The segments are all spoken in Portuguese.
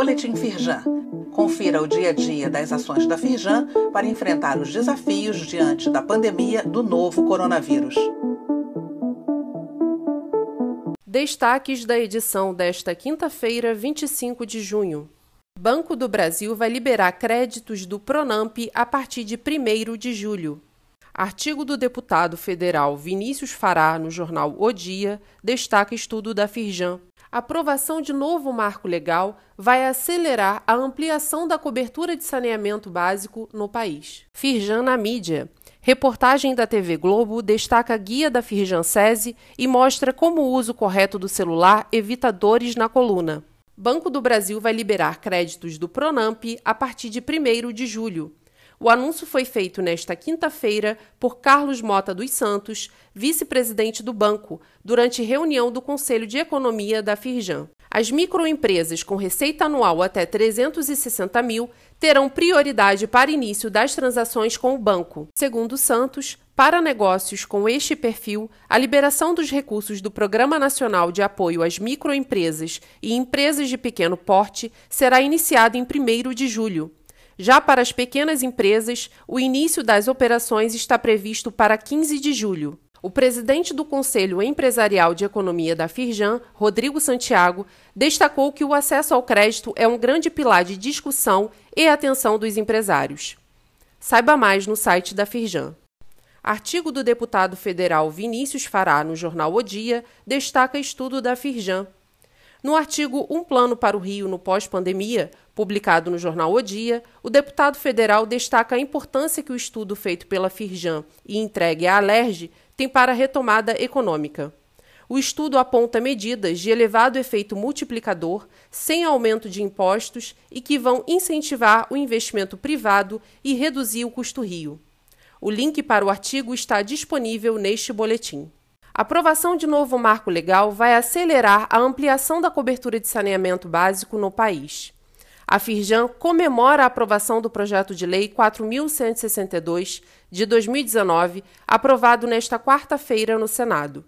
Boletim Firjan. Confira o dia a dia das ações da Firjan para enfrentar os desafios diante da pandemia do novo coronavírus. Destaques da edição desta quinta-feira, 25 de junho. Banco do Brasil vai liberar créditos do Pronampe a partir de 1º de julho. Artigo do deputado federal Vinícius Farah no jornal O Dia destaca estudo da Firjan. A aprovação de novo marco legal vai acelerar a ampliação da cobertura de saneamento básico no país. Firjan na mídia. Reportagem da TV Globo destaca a guia da Firjan SESI e mostra como o uso correto do celular evita dores na coluna. Banco do Brasil vai liberar créditos do Pronampe a partir de 1º de julho. O anúncio foi feito nesta quinta-feira por Carlos Mota dos Santos, vice-presidente do banco, durante reunião do Conselho de Economia da Firjan. As microempresas com receita anual até 360 mil terão prioridade para início das transações com o banco. Segundo Santos, para negócios com este perfil, a liberação dos recursos do Programa Nacional de Apoio às Microempresas e Empresas de Pequeno Porte será iniciada em 1º de julho. Já para as pequenas empresas, o início das operações está previsto para 15 de julho. O presidente do Conselho Empresarial de Economia da Firjan, Rodrigo Santiago, destacou que o acesso ao crédito é um grande pilar de discussão e atenção dos empresários. Saiba mais no site da Firjan. Artigo do deputado federal Vinícius Farah no jornal O Dia destaca estudo da Firjan. No artigo Um Plano para o Rio no Pós-Pandemia, publicado no jornal O Dia, o deputado federal destaca a importância que o estudo feito pela Firjan e entregue à Alerj tem para a retomada econômica. O estudo aponta medidas de elevado efeito multiplicador, sem aumento de impostos e que vão incentivar o investimento privado e reduzir o custo Rio. O link para o artigo está disponível neste boletim. A aprovação de novo marco legal vai acelerar a ampliação da cobertura de saneamento básico no país. A Firjan comemora a aprovação do Projeto de Lei 4.162, de 2019, aprovado nesta quarta-feira no Senado.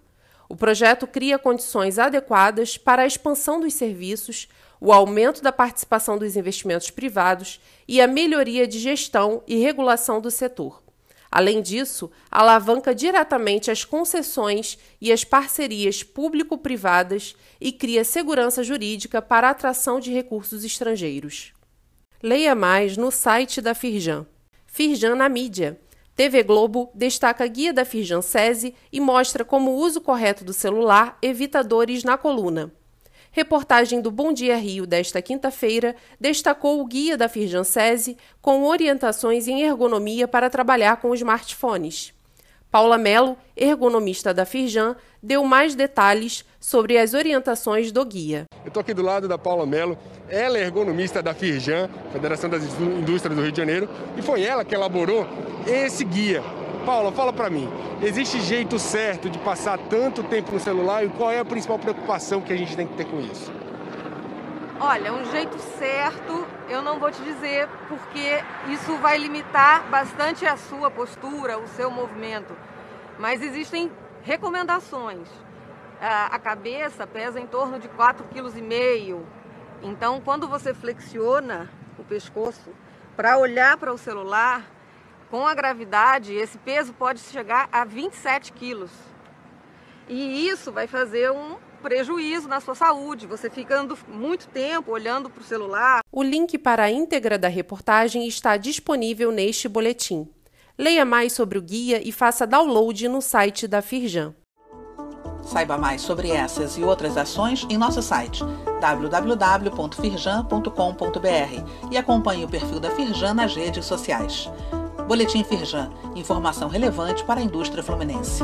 O projeto cria condições adequadas para a expansão dos serviços, o aumento da participação dos investimentos privados e a melhoria de gestão e regulação do setor. Além disso, alavanca diretamente as concessões e as parcerias público-privadas e cria segurança jurídica para a atração de recursos estrangeiros. Leia mais no site da Firjan. Firjan na mídia. TV Globo destaca a guia da Firjan SESI e mostra como o uso correto do celular evita dores na coluna. Reportagem do Bom Dia Rio desta quinta-feira destacou o guia da Firjan SESI com orientações em ergonomia para trabalhar com smartphones. Paula Melo, ergonomista da Firjan, deu mais detalhes sobre as orientações do guia. Eu estou aqui do lado da Paula Melo, ela é ergonomista da Firjan, Federação das Indústrias do Rio de Janeiro, e foi ela que elaborou esse guia. Paula, fala para mim, existe jeito certo de passar tanto tempo no celular e qual é a principal preocupação que a gente tem que ter com isso? Olha, um jeito certo eu não vou te dizer, porque isso vai limitar bastante a sua postura, o seu movimento. Mas existem recomendações. A cabeça pesa em torno de 4,5 kg. Então, quando você flexiona o pescoço para olhar para o celular, com a gravidade, esse peso pode chegar a 27 quilos. E isso vai fazer um prejuízo na sua saúde, você ficando muito tempo olhando para o celular. O link para a íntegra da reportagem está disponível neste boletim. Leia mais sobre o guia e faça download no site da Firjan. Saiba mais sobre essas e outras ações em nosso site www.firjan.com.br e acompanhe o perfil da Firjan nas redes sociais. Boletim Firjan, informação relevante para a indústria fluminense.